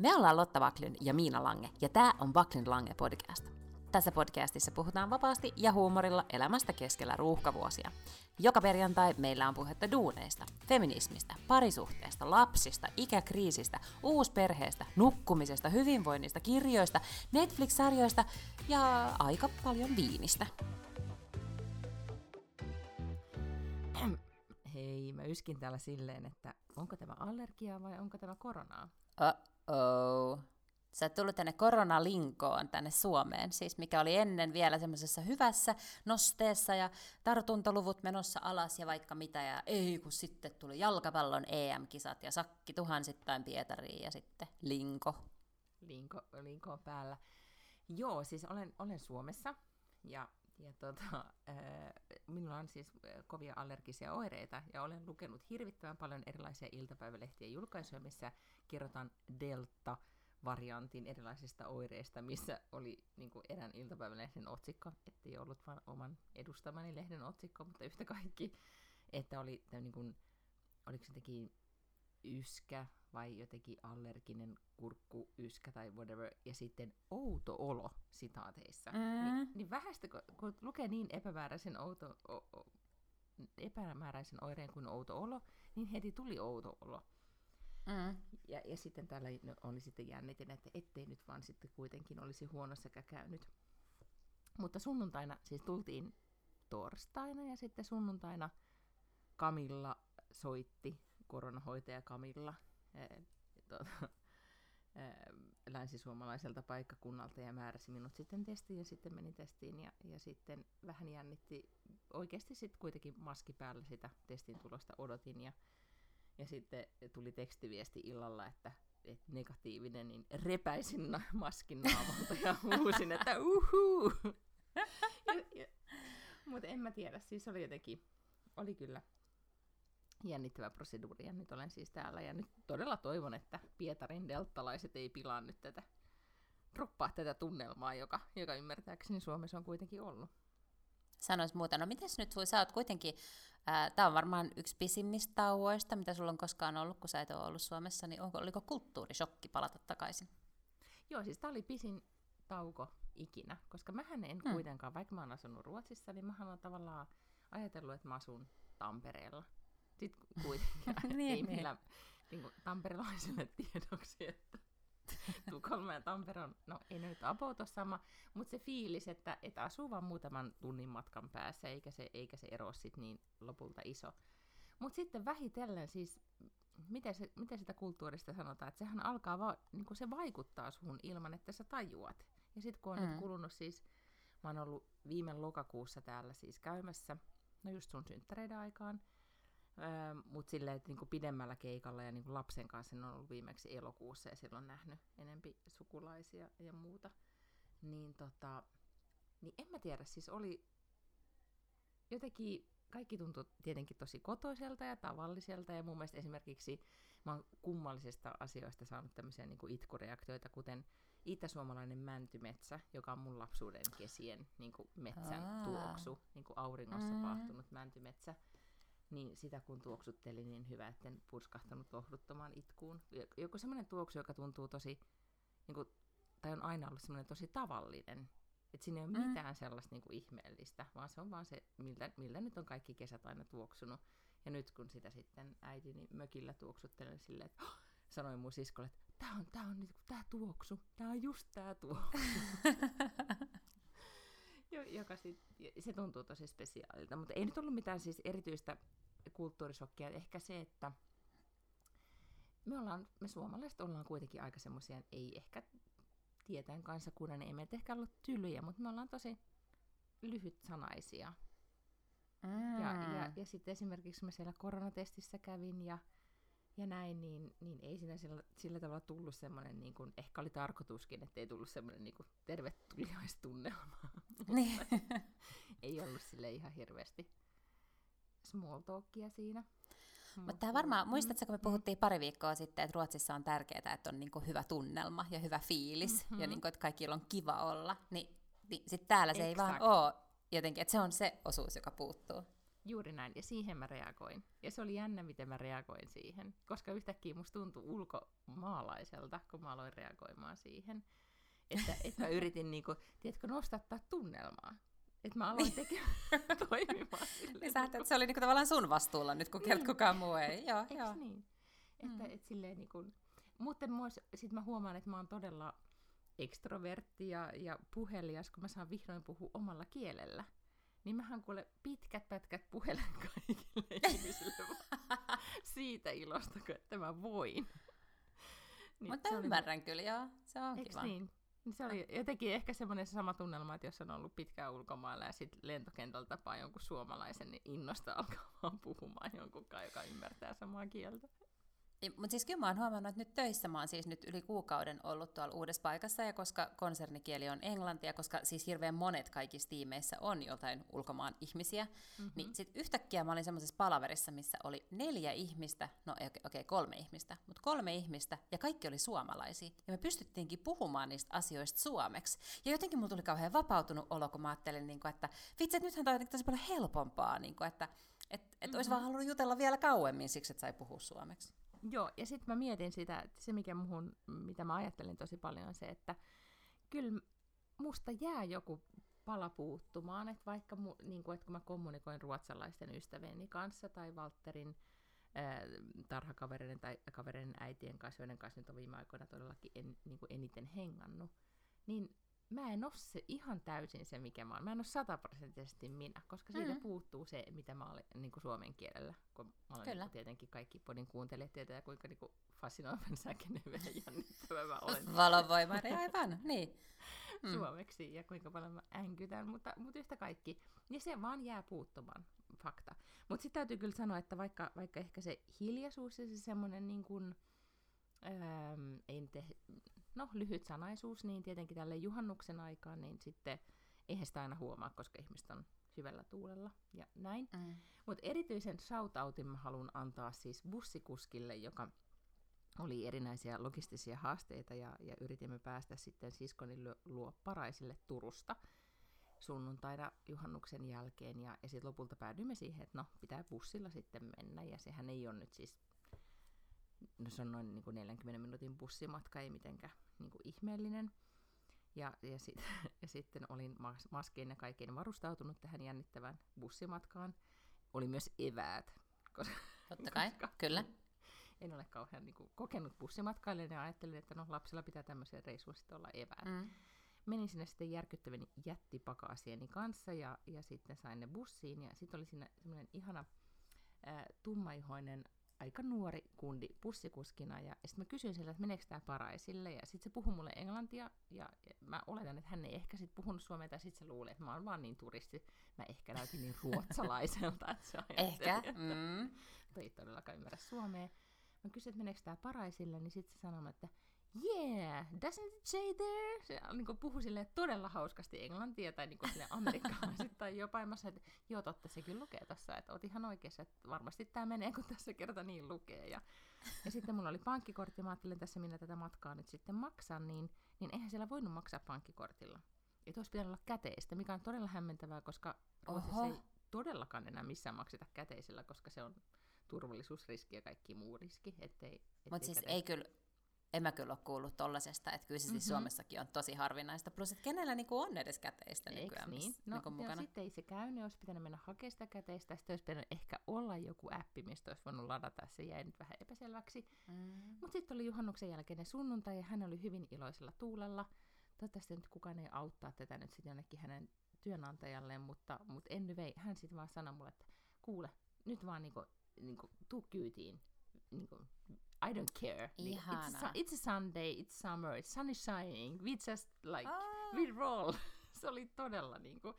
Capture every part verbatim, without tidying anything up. Me ollaan Lotta Vaklyn ja Miina Lange, ja tää on Vaklyn Lange podcast. Tässä podcastissa puhutaan vapaasti ja huumorilla elämästä keskellä ruuhkavuosia. Joka perjantai meillä on puhetta duuneista, feminismistä, parisuhteesta, lapsista, ikäkriisistä, uusperheestä, nukkumisesta, hyvinvoinnista, kirjoista, Netflix-sarjoista ja aika paljon viinistä. Hei, mä yskin täällä silleen, että onko tämä allergiaa vai onko tämä koronaa? Uh-oh. Sä oot tullut tänne koronalinkoon tänne Suomeen, siis mikä oli ennen vielä semmoisessa hyvässä nosteessa ja tartuntaluvut menossa alas ja vaikka mitä. Ja ei kun sitten tuli jalkapallon E M-kisat ja sakki tuhansittain Pietariin ja sitten linko. Linko, linko on päällä. Joo, siis olen, olen Suomessa ja... Ja tota, minulla on siis kovia allergisia oireita, ja olen lukenut hirvittävän paljon erilaisia iltapäivälehtien julkaisuja, missä kerrotaan Delta-variantin erilaisista oireista, missä oli niin kuin erään iltapäivälehden otsikko, ettei ollut vain oman edustamani lehden otsikko, mutta yhtä kaikki, että oli niin kuin, oliko se jotenkin yskä vai jotenkin allerginen kurkku, yskä tai whatever, ja sitten outo olo sitaateissa. Mm. Ni, niin vähäistä, kun, kun lukee niin epämääräisen, outo, o, o, epämääräisen oireen kuin outo olo, niin heti tuli outo olo. Mm. Ja, ja sitten täällä oli sitten jännitin, että ettei nyt vaan sitten kuitenkin olisi huonossakaan käynyt. Mutta sunnuntaina, siis tultiin torstaina, ja sitten sunnuntaina Kamilla soitti, Koronahoitaja Kamilla, Ee, tuota, ee, länsisuomalaiselta paikkakunnalta ja määräsi minut sitten testiin ja sitten menin testiin ja, ja sitten vähän jännitti oikeasti sitten kuitenkin maski päällä sitä testin tulosta odotin ja, ja sitten tuli tekstiviesti illalla, että et negatiivinen, niin repäisin na- maskin naamalta ja huusin, että uhuu! Mutta en mä tiedä, siis oli jotenkin, oli kyllä jännittävä proseduuri, ja nyt olen siis täällä, ja nyt todella toivon, että Pietarin deltalaiset ei pilaa nyt tätä, droppaa tätä tunnelmaa, joka, joka ymmärtääkseni Suomessa on kuitenkin ollut. Sanois muuta, no mites nyt, sä oot kuitenkin, äh, tää on varmaan yksi pisimmistä tauoista, mitä sulla on koskaan ollut, kun sä et ole ollut Suomessa, niin onko, oliko kulttuurishokki palata takaisin? Joo, siis tää oli pisin tauko ikinä, koska mähän en hmm. kuitenkaan, vaikka mä oon asunut Ruotsissa, niin mähän oon tavallaan ajatellut, että mä asun Tampereella. Sitten kuitenkin niin, ei meillä niin kuin tamperelaisille tiedoksi, että Tukholma ja Tampere on, no ei nyt about ole sama, mutta se fiilis, että, että asuu vaan muutaman tunnin matkan päässä, eikä se, eikä se ero sitten niin lopulta iso. Mutta sitten vähitellen siis, miten, se, miten sitä kulttuurista sanotaan, että sehän alkaa vaan, niin kuin se vaikuttaa suhun ilman, että sä tajuat. Ja sitten kun on mm. nyt kulunut siis, mä oon ollut viime lokakuussa täällä siis käymässä, no just sun synttäreiden aikaan, Öö, mutta silleen, että niinku pidemmällä keikalla ja niinku lapsen kanssa on ollut viimeksi elokuussa ja silloin nähnyt enempi sukulaisia ja muuta. Niin, tota, niin en mä tiedä, siis oli jotenkin, kaikki tuntui tietenkin tosi kotoiselta ja tavalliselta ja mun mielestä esimerkiksi mä oon kummallisista asioista saanut tämmöisiä niinku itkureaktioita, kuten itäsuomalainen mäntymetsä, joka on mun lapsuuden kesien niinku metsän Aa. tuoksu, niinku auringossa mm. paahtunut mäntymetsä. Niin sitä kun tuoksutteli, niin hyvä, etten purskahtanut lohduttomaan itkuun. Joku semmoinen tuoksu, joka tuntuu tosi, niin kuin, tai on aina ollut semmoinen tosi tavallinen. Että siinä ei ole mm. mitään sellaista niin kuin ihmeellistä, vaan se on vaan se, miltä, miltä nyt on kaikki kesät aina tuoksunut. Ja nyt kun sitä sitten äitini mökillä tuoksuttelen silleen, että oh! sanoin mun siskolle, että tää on, tää on nyt tää tuoksu, tää on just tää tuoksu. Joka sit, se tuntuu tosi spesiaalilta, mutta ei nyt ollut mitään siis erityistä kulttuurishokkia. Ehkä se, että me, ollaan, me suomalaiset ollaan kuitenkin aika semmoisia, ei ehkä tietään kansakunnan, ei meitä ehkä ollut tylyjä, mutta me ollaan tosi lyhytsanaisia. Mm. Ja, ja, ja sitten esimerkiksi mä siellä koronatestissä kävin ja, ja näin, niin, niin ei siinä sillä, sillä tavalla tullut semmoinen, niin kuin, ehkä oli tarkoituskin, että ei tullut semmoinen niin kuin tervetuliaistunnelma. Niin. Ei ollut sille ihan hirveästi small talkia siinä. Mutta varmaan, muistatko, kun me puhuttiin pari viikkoa sitten, että Ruotsissa on tärkeää, että on niinku hyvä tunnelma ja hyvä fiilis, mm-hmm. ja niinku, että kaikilla on kiva olla, niin, niin sitten täällä se exact. ei vaan ole jotenkin, että se on se osuus, joka puuttuu. Juuri näin, ja siihen mä reagoin. Ja se oli jännä, miten mä reagoin siihen, koska yhtäkkiä musta tuntui ulkomaalaiselta, kun mä aloin reagoimaan siihen. Että et mä yritin, niinku, tiedätkö, nostattaa tunnelmaa. Että mä aloin tekemään toimimaan silleen. Sä ajattelet, että se oli niinku tavallaan sun vastuulla nyt, kun niin. kukaan muu ei. Joo, Eks joo. niin? Että mm. et silleen niinku... Mutta sitten mä huomaan, että mä oon todella ekstrovertti ja, ja puhelias, kun mä saan vihdoin puhua omalla kielellä. Niin mähän kuule pitkät pätkät puhelen kaikille ihmisille siitä ilosta, että mä voin. Niin, mutta ymmärrän oli... kyllä, joo. Se on Eks kiva. Niin? Se oli jotenkin ehkä semmoinen se sama tunnelma, että jos on ollut pitkään ulkomailla ja sitten lentokentällä tapaa jonkun suomalaisen, niin innosta alkaa vaan puhumaan jonkunkaan, joka ymmärtää samaa kieltä. Mutta siis kyllä mä oon huomannut, että nyt töissä mä oon siis nyt yli kuukauden ollut tuolla uudessa paikassa, ja koska konsernikieli on englantia, koska siis hirveän monet kaikissa tiimeissä on jotain ulkomaan ihmisiä, mm-hmm. niin sitten yhtäkkiä mä olin semmoisessa palaverissa, missä oli neljä ihmistä, no okei, okay, okay, kolme ihmistä, mutta kolme ihmistä, ja kaikki oli suomalaisia, ja me pystyttiinkin puhumaan niistä asioista suomeksi. Ja jotenkin mulla tuli kauhean vapautunut olo, kun mä ajattelin, niin kun, että vitsi, että nythän toi on tosi paljon helpompaa, niin kun, että et, et mm-hmm. olisi vaan halunnut jutella vielä kauemmin siksi, että sai puhua suomeksi. Joo, ja sitten mä mietin sitä, että se mikä muhun, mitä mä ajattelin tosi paljon on se, että kyllä musta jää joku pala puuttumaan, että vaikka mu, niin kun, että kun mä kommunikoin ruotsalaisten ystävieni kanssa tai Valterin ää, tarhakavereiden tai kavereiden äitien kanssa, joiden kanssa nyt on viime aikoina todellakin en, niin kun eniten hengannut, niin mä en ole se ihan täysin se, mikä mä oon. Mä en ole sataprosenttisesti minä, koska siitä mm-hmm. puuttuu se, mitä mä olen niin kuin suomen kielellä. Kun mä olen niin tietenkin kaikki podin kuuntelijat tietää, kuinka niin kuin fasinoivan säkenevä ja jännittävä mä olen. Valovoimari aivan, niin. Mm. Suomeksi ja kuinka paljon mä änkytän, mutta, mutta yhtä kaikki. Ja se vaan jää puuttumaan, fakta. Mutta sitten täytyy kyllä sanoa, että vaikka, vaikka ehkä se hiljaisuus ja se semmoinen niin kuin... Ähm, ei te, no, lyhyt sanaisuus, niin tietenkin tälle juhannuksen aikaan, niin sitten eihän sitä aina huomaa, koska ihmiset on syvällä tuulella ja näin. Mm. Mutta erityisen shoutoutin mä haluan antaa siis bussikuskille, joka oli erinäisiä logistisia haasteita, ja, ja yritimme päästä sitten siskoni luo Paraisille Turusta sunnuntaina juhannuksen jälkeen, ja, ja sitten lopulta päädyimme siihen, että no, pitää bussilla sitten mennä, ja sehän ei ole nyt siis... No, se on noin niin kuin neljänkymmenen minuutin bussimatka, ei mitenkään niin kuin ihmeellinen. Ja, ja, sit, ja sitten olin mas- maskiin ja kaikkein varustautunut tähän jännittävään bussimatkaan. Oli myös eväät. Koska, Totta kai, koska kyllä. En ole kauhean niin kuin kokenut bussimatkaille, ja ajattelin, että no, lapsilla pitää tämmöisiä reissuja sitten olla eväät. Mm. Menin sinne sitten järkyttävän jättipakaasieni kanssa, ja, ja sitten sain ne bussiin. Ja sitten oli siinä semmoinen ihana äh, tummaihoinen, aika nuori kundi bussikuskina, ja sitten mä kysyin sille, että meneekö tämä Paraisille, ja sitten se puhui mulle englantia, ja mä oletan, että hän ei ehkä sitten puhunut suomea, tai sitten se luulee, että mä oon vaan niin turisti, mä ehkä näytin niin ruotsalaiselta, että se ehkä, että mm. toi ei todellakaan ymmärrä suomea. Mä kysyin, että meneekö tämä Paraisille, niin sitten se sanoi, että yeah, doesn't it say there? Se niin puhui todella hauskasti englantia tai niin amerikkalaisesti tai jopa, ja mä sanoin, että joo, totta, se kyllä lukee tässä, että oot ihan oikeassa, että varmasti tämä menee, kun tässä kerta niin lukee. Ja, ja sitten mulla oli pankkikortti, mä ajattelin tässä, minä tätä matkaa nyt sitten maksan, niin, niin eihän siellä voinut maksaa pankkikortilla. Että olisi pitänyt olla käteistä, mikä on todella hämmentävää, koska Ruotsissa ei todellakaan enää missään makseta käteisellä, koska se on turvallisuusriski ja kaikki muu riski. Mutta siis käteistä. Ei kyllä... En mä kyllä ole kuullut tollasesta, että kyllä se siis mm-hmm. Suomessakin on tosi harvinaista, plus että kenellä niinku on edes käteistä nykyään niin? no, niinku mukana. No sitten ei se käynyt, olisi pitänyt mennä hakemaan sitä käteistä, sitten olisi pitänyt ehkä olla joku appi, mistä olisi voinut ladata, se jäi nyt vähän epäselväksi. Mm. Mutta sitten oli juhannuksen jälkeinen sunnuntai, ja hän oli hyvin iloisella tuulella. Toivottavasti nyt kukaan ei auttaa tätä nyt sitten jonnekin hänen työnantajalleen, mutta, mutta en vei. Hän sitten vaan sanoi mulle, että kuule, nyt vaan niinku, niinku, tuu kyytiin. Niinku, I don't care. It's a, it's a Sunday, it's summer, it's sun is shining, we just like, oh. we roll. Se oli todella niin kuin,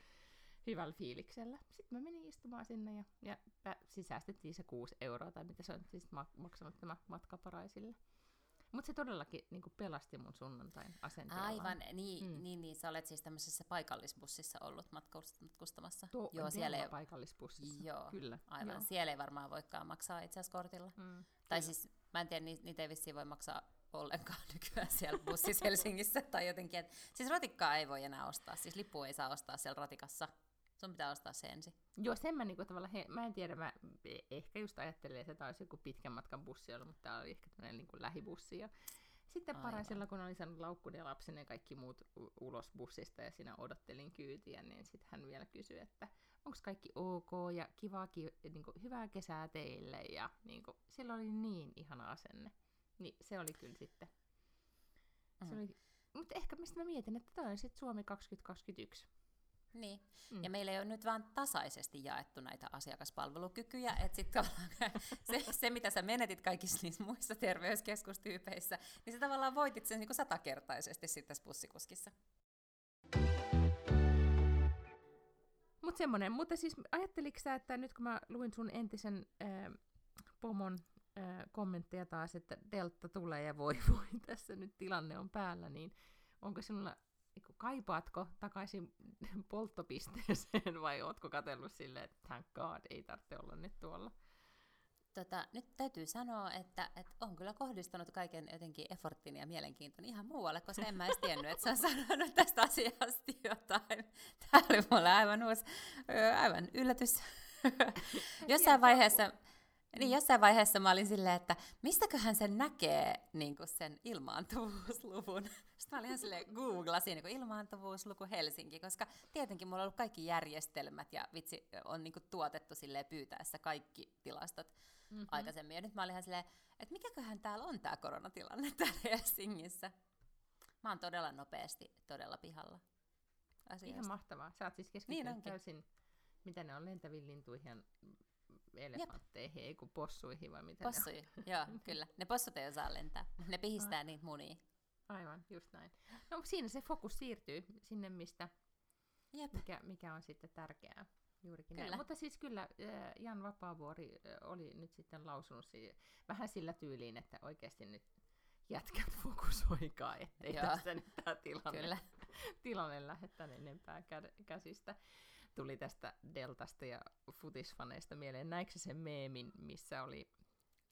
hyvällä fiiliksellä. Sitten mä menin istumaan sinne ja, ja sisäästettiin se kuusi euroa, tai mitä se on siis maksanut tämä matka Paraisille. Mutta se todellakin niin kuin pelasti mun sunnuntain asenteella. Aivan, niin, mm. niin, niin sä olet siis tämmöisessä paikallisbussissa ollut matkustamassa. Tuo Joo, siellä ei... paikallisbussissa, Joo, kyllä. Aivan, Joo. Siellä ei varmaan voikaan maksaa itse asiassa kortilla. Mm. Tai siis, mä en tiedä, niitä ei vissiin voi maksaa ollenkaan nykyään siellä bussissa Helsingissä tai jotenkin. Et, siis ratikkaa ei voi enää ostaa, siis lippua ei saa ostaa siellä ratikassa. Sun pitää ostaa se ensin. Joo, sen mä niinku tavallaan, he, mä en tiedä, mä ehkä just ajattelin, että tämä olisi joku pitkän matkan bussi ollut, mutta tämä oli ehkä tämmöinen niinku lähibussi. Ja sitten Paraisella, kun olin saanut laukkuun ja lapsen ja kaikki muut ulos bussista ja siinä odottelin kyytiä, niin sitten hän vielä kysyi, että onko kaikki ok ja kivaa, niinku, hyvää kesää teille. Ja niinku, siellä oli niin ihana asenne. Niin se oli kyllä sitten. Mm. Oli... Mutta ehkä mistä mä mietin, että tämä on sitten Suomi kaksituhattakaksikymmentäyksi. Niin, mm. ja meillä ei ole nyt vaan tasaisesti jaettu näitä asiakaspalvelukykyjä, että sitten se, se, mitä sä menetit kaikissa niissä muissa terveyskeskustyypeissä, niin sä tavallaan voitit sen niin satakertaisesti sitten tässä bussikuskissa. Mut semmonen, mutta siis ajatteliko sä, että nyt kun mä luin sun entisen äh, pomon äh, kommentteja taas, että Delta tulee ja voi voi, tässä nyt tilanne on päällä, niin onko sinulla... Kaipaatko takaisin polttopisteeseen vai ootko katsellut silleen, että thank god, ei tarvitse olla nyt tuolla? Tota, nyt täytyy sanoa, että, että on kyllä kohdistanut kaiken jotenkin effortin ja mielenkiintoni ihan muualle, koska en mä edes tiennyt, että sä on sanonut tästä asiasta jotain. Tämä oli mulle aivan uusi, aivan yllätys. Jossain vaiheessa... Niin jossain vaiheessa mä olin silleen, että mistäköhän sen näkee niin kuin sen ilmaantuvuusluvun. Sitten mä olin ihan silleen, googlasin niin kuin ilmaantuvuusluku Helsinki, koska tietenkin mulla on ollut kaikki järjestelmät ja vitsi on niin kuin tuotettu silleen pyytäessä kaikki tilastot mm-hmm. aikaisemmin. Ja nyt mä olin ihan silleen, että mikäköhän täällä on tää koronatilanne täällä Helsingissä. Mä oon todella nopeasti todella pihalla asiasta. Ihan mahtavaa. Sä oot siis keskittynyt niin täysin, mitä ne on lentäviin lintuihin. Elefantteihin, ei kun possuihin vai mitä Possui. Joo, kyllä. Ne possut ei osaa lentää, ne pihistää Aivan. niitä munia. Aivan, just näin. No siinä se fokus siirtyy sinne, mistä, mikä, mikä on sitten tärkeää. Juurikin näin. Mutta siis kyllä Jan Vapaavuori oli nyt sitten lausunut si- vähän sillä tyyliin, että oikeasti nyt jätkät fokusoikaa, ettei Joo. tässä nyt tämä tilanne, tilanne lähde tänne enempää käsistä. Tuli tästä Deltasta ja futisfaneista mieleen. Näikö sen meemin, missä oli,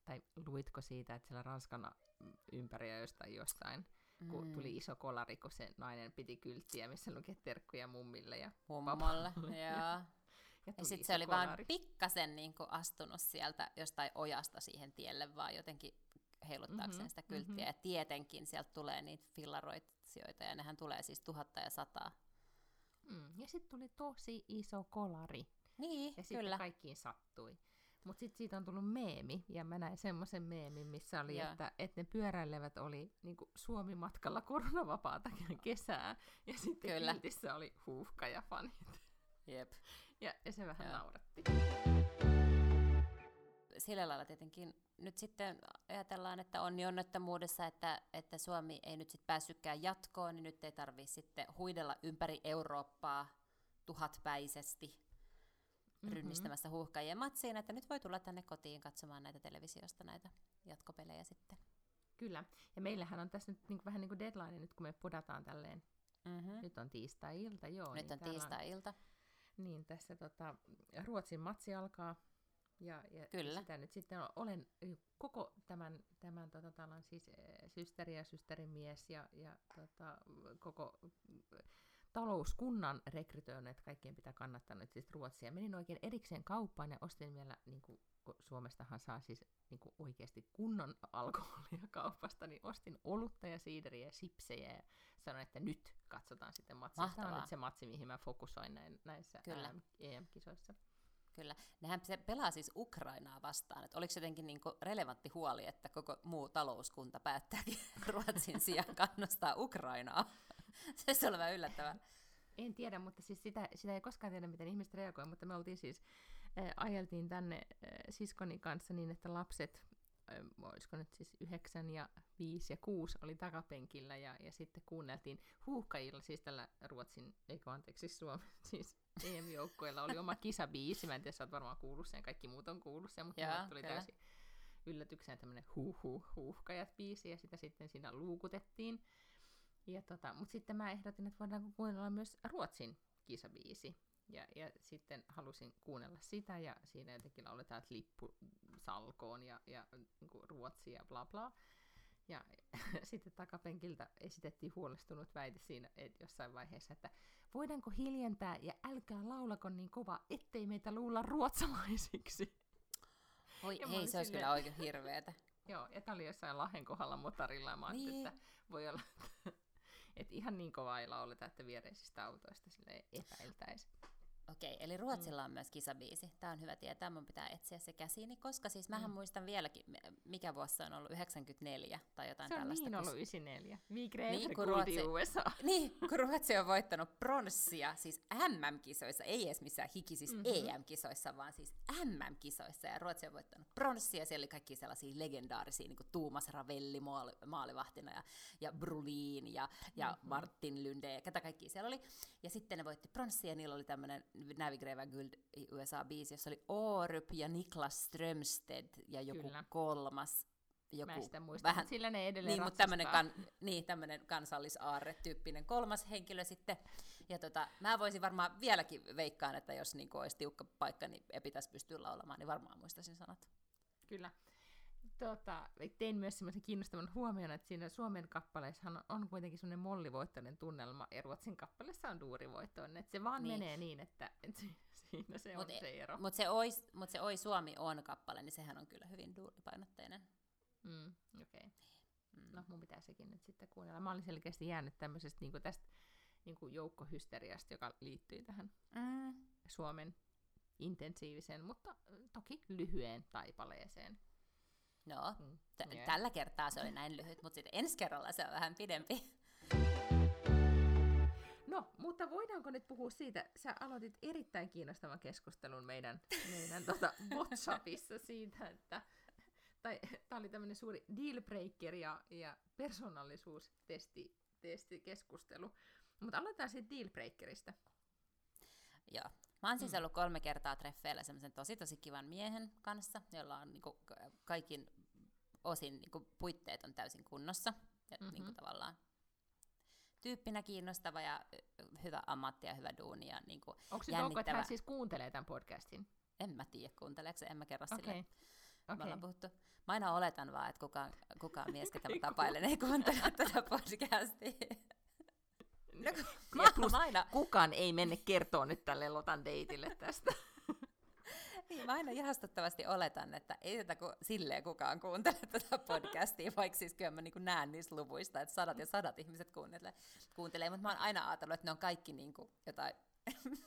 tai luitko siitä, että siellä Ranskan ympäriöistä jostain, mm. kun tuli iso kolari, kun se nainen piti kylttiä, missä luki terkkuja mummille ja mummolle. Ja, ja sitten se oli kolari. Vaan pikkasen niin kuin astunut sieltä jostain ojasta siihen tielle, vaan jotenkin heiluttaakseen mm-hmm, sitä kylttiä. Mm-hmm. Ja tietenkin sieltä tulee niitä fillaroitsijoita, ja nehän tulee siis tuhatta ja sataa. Mm. Ja sitten tuli tosi iso kolari. Niin, ja sitten kaikkiin sattui. Mutta sitten siitä on tullut meemi, ja mä näin semmoisen meemin, missä oli, Joo. että et ne pyöräilevät oli niinku Suomi-matkalla koronavapaata kesää, ja sitten Kyllä. kiltissä oli huuhkajafanit. Jep. Ja, ja se vähän Joo. nauratti. Sillä lailla tietenkin nyt sitten ajatellaan, että onni onnettomuudessa, että, että Suomi ei nyt sitten päässytkään jatkoon, niin nyt ei tarvitse sitten huidella ympäri Eurooppaa tuhatpäisesti mm-hmm. rynnistämässä huuhkajien matsiin, että nyt voi tulla tänne kotiin katsomaan näitä televisiosta näitä jatkopelejä sitten. Kyllä, ja meillähän on tässä nyt niin kuin, vähän niin kuin deadline nyt, kun me podataan tälleen. Mm-hmm. Nyt on tiistai-ilta, joo. Nyt niin on tiistai-ilta. On, niin, tässä tota, Ruotsin matsi alkaa. Ja, ja Kyllä. sitä nyt sitten olen koko tämän, tämän tota, talan siis systeri ja systerimies ja, ja tota, koko talouskunnan rekrytoineet, kaikkien pitää kannattaa nyt siis Ruotsia. Menin oikein erikseen kauppaan ja ostin vielä, niin kuin, kun Suomestahan saa siis niin kuin oikeasti kunnon alkoholia kaupasta, niin ostin olutta ja siideriä ja sipsejä ja sanoin, että nyt katsotaan sitten matsia. Tämä on nyt se matsi, mihin mä fokusoin näin, näissä Kyllä. E M-kisoissa. Kyllä. Nehän se pelaa siis Ukrainaa vastaan. Et oliko jotenkin niinku relevantti huoli, että koko muu talouskunta päättääkin Ruotsin sijaan kannustaa Ukrainaa? Se on vähän yllättävää. En tiedä, mutta siis sitä, sitä ei koskaan tiedä, miten ihmiset reagoi, mutta me oltiin siis, äh, ajeltiin tänne äh, siskoni kanssa niin, että lapset, äh, olisiko nyt siis yhdeksän ja viisi ja kuusi oli takapenkillä ja, ja sitten kuunneltiin huuhkajilla, siis tällä Ruotsin, eikö anteeksi Suomen, siis E M-joukkoilla oli oma kisabiisi, mä en tiedä, sä oot varmaan kuullut sen, kaikki muut on kuullut sen, mutta Jaa, tuli kyllä. täysin yllätykseen tämmönen huuhkajat-biisi, ja sitä sitten siinä luukutettiin. Tota, mutta sitten mä ehdotin, että voidaanko kuunnella myös Ruotsin kisabiisi, ja, ja sitten halusin kuunnella sitä, ja siinä jotenkin lauletaan, että lippu salkoon, ja, ja niin kuin Ruotsi ja bla bla. Ja sitten takapenkiltä esitettiin huolestunut väite siinä että jossain vaiheessa, että voidaanko hiljentää ja älkää laulako niin kovaa, ettei meitä luulla ruotsalaisiksi. Oi ei, se olisi kyllä oikein hirveätä. Joo, ja tämä oli jossain Lahden kohdalla motorilla, ja mä ajattelin, niin. että voi olla, että, että ihan niin kovaa ei lauleta, että viereisistä autoista silleen epäiltäisi. Okei, eli Ruotsilla on myös kisabiisi. Tämä on hyvä tietää, mun pitää etsiä se käsiini, koska siis mähän mm. muistan vieläkin, mikä vuosi se on ollut, yhdeksänkymmentäneljä tai jotain se tällaista. Se on niin ollut yhdeksänkymmentäneljä. Migre niin, kun Ruotsi, U S A. Niin, kun Ruotsi on voittanut pronssia, siis M M-kisoissa, ei edes missään hikisissä mm-hmm. E M-kisoissa, vaan siis M M-kisoissa, ja Ruotsi on voittanut pronssia, siellä oli kaikki sellaisia legendaarisia, niin kuin Thomas Ravelli maali, maalivahtina, ja, ja Brolin, ja, ja mm-hmm. Martin Lünde, ja ketä kaikki siellä oli. Ja sitten ne voitti pronssia, ja niillä oli tämmöinen Navigräva Guld U S A-biisi, jossa oli Orup ja Niklas Strömstedt ja joku Kyllä. kolmas. Joku Mä sitä muistan, vähän, sillä ne edelleen niin, ratsastaa. Tämmönen kan, niin, tämmöinen kansallisaarre-tyyppinen kolmas henkilö sitten. Ja tota, mä voisin varmaan vieläkin veikkaan, että jos niin olisi tiukka paikka, niin ei pitäisi pystyä laulamaan, niin varmaan muistaisin sanat. Kyllä. Tota, tein myös semmoisen kiinnostavan huomion, että siinä Suomen kappaleessa on kuitenkin semmoinen mollivoittoinen tunnelma, ja Ruotsin kappaleessa on duurivoittoinen, että se vaan niin. menee niin, että et siinä se mut, on se ero. Mutta se, mut se Oi Suomi on -kappale, niin sehän on kyllä hyvin duuripainotteinen. Mm, Okei. Okay. Mm. No mun pitää sekin nyt sitten kuunnella. Mä olin selkeästi jäänyt tämmöisestä niin kuin tästä niin kuin joukkohysteriasta, joka liittyy tähän mm. Suomen intensiiviseen, mutta toki lyhyen taipaleeseen. No, t- yeah. tällä kertaa se oli näin lyhyt, mutta sitten ensi kerralla se on vähän pidempi. No, mutta voidaanko nyt puhua siitä? Sä aloitit erittäin kiinnostavan keskustelun meidän, meidän tuota WhatsAppissa siitä, että tämä oli tämmöinen suuri dealbreaker ja, ja persoonallisuustesti testi keskustelu. Mutta aloitetaan siitä dealbreakerista. Joo. Mä oon siis ollut kolme kertaa treffeillä semmoisen tosi tosi kivan miehen kanssa, jolla on niinku kaikin osin niinku puitteet on täysin kunnossa. Ja mm-hmm. niinku tavallaan tyyppinä kiinnostava ja hyvä ammatti ja hyvä duuni ja niinku jännittävä. Onko se onko, että hän siis kuuntelee tämän podcastin? En mä tiedä kuunteleeko, en mä kerro okay. sille. Okay. Me ollaan puhuttu. Mä aina oletan vaan, että kukaan, kukaan mies, ketä mä tapailen, ei kuuntele tätä podcastia. No, mä plus, aina... Kukaan ei mene kertoa nyt tälle Lotan deitille tästä. Niin, mä aina ihastuttavasti oletan, että ei tätä ku, silleen kukaan kuuntele tätä podcastia, vaikka siis kyllä mä niin kuin näen niistä luvuista, että sadat ja sadat ihmiset kuuntelee, kuuntelee mutta mä oon aina ajatellut, että ne on kaikki niin kuin jotain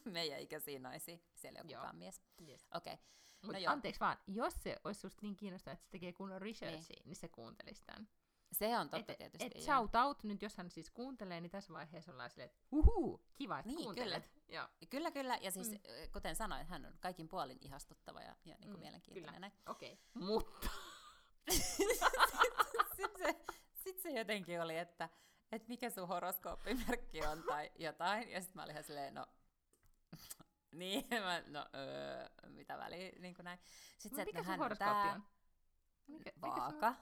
meidän ikäisiä naisia, siellä ei ole kukaan mies. Yes. Okay. No, anteeksi vaan, jos se olisi susta niin kiinnostavaa, että se tekee kunnon researchia, niin, niin se kuuntelisi tämän. Se on totta et, tietysti. Et shout out, nyt jos hän siis kuuntelee, niin tässä vaiheessa ollaan silleen, että uhuu, kiva, että niin, kuuntelet. Kyllä. kyllä, kyllä. Ja siis, mm. kuten sanoin, hän on kaikin puolin ihastuttava ja, ja niin kuin mm, mielenkiintoinen. Kyllä, okei. Okay. Mutta. Sitten se, sit se jotenkin oli, että, että mikä sun horoskooppimerkki on tai jotain. Ja sitten mä olin ihan silleen, no... niin, mä, no, öö, mitä väliä, niin kuin näin. Sitten se, että no, hän on tää... Mikä, mikä vaaka.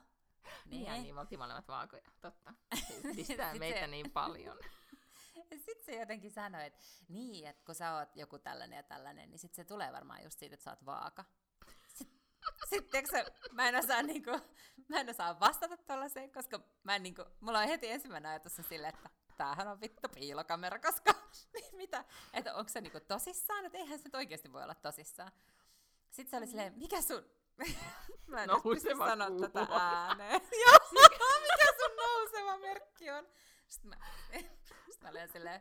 Niin, ja niin, me oltiin molemmat vaakoja, totta. Pistää meitä se, niin paljon. Sitten se jotenkin sanoi, että niin, että kun sä oot joku tällainen ja tällainen, niin sitten se tulee varmaan just siitä, että sä oot vaaka. Sitten mä en osaa, niinku, mä en osaa vastata tuollaiseen, koska mä en, niinku, mulla on heti ensimmäinen ajatus silleen, että tämähän on vittu piilokamera, koska mitä, että onko se niinku tosissaan, että eihän se nyt oikeasti voi olla tosissaan. Sitten se oli silleen, mikä sun... Mä en no, pysty sanoa tätä ääneen. Mikä sun nouseva merkki on? Sitten mä, Sitten mä olen silleen...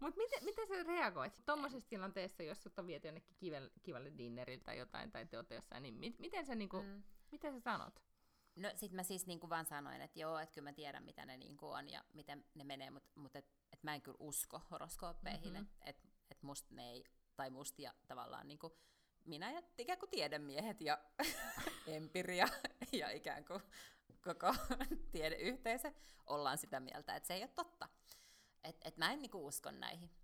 Mut miten, miten sä reagoit tuommoisessa tilanteessa, jos sut on viety jonnekin kivel, kivalle dinnerille tai jotain, tai te ootte jossain, niin mit, miten sä, niinku, mm. miten sä sanot? No sit mä siis niinku vaan sanoin, että joo, että kyllä mä tiedän mitä ne niinku on ja miten ne menee, mutta mut et, et mä en kyllä usko horoskooppeihin, mm-hmm. että et, et musta ne ei... tai musta ja tavallaan niin kuin minä ja ikään kuin tiedemiehet ja empiria ja ikään kuin koko tiedeyhteisö ollaan sitä mieltä, että se ei ole totta. Että et mä en niin kuin usko näihin. Ja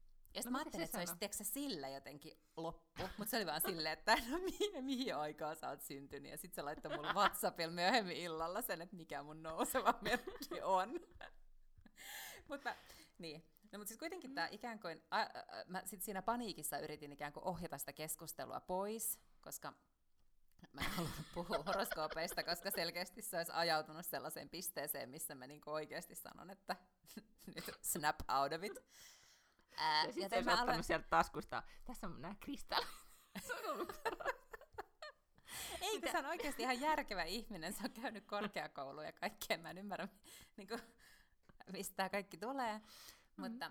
sitten no, mä ajattelin, että se olisi tiiäksä, sillä jotenkin loppu, mutta se oli vaan silleen, että no mihin, mihin aikaan sä oot syntynyt. Ja sitten se laittoi mulle WhatsAppilla myöhemmin illalla sen, että mikä mun nouseva merkki on. Mutta niin. No mutta siis kuitenkin tää ikään kuin, a, a, a, mä sit siinä paniikissa yritin ikään kuin ohjata sitä keskustelua pois, koska Mä en halua puhua horoskoopeista, koska selkeästi se olisi ajautunut sellaiseen pisteeseen, missä mä niinku oikeasti sanon, että nyt snap out of it. Ää, ja sitten mä ottanut sieltä taskusta, tässä on nämä kristallit. Se on ollut Eikö, se on oikeasti ihan järkevä ihminen, se on käynyt korkeakouluun ja kaikkea, mä en ymmärrä, niin kuin, mistä tämä kaikki tulee. Mm-hmm. Mutta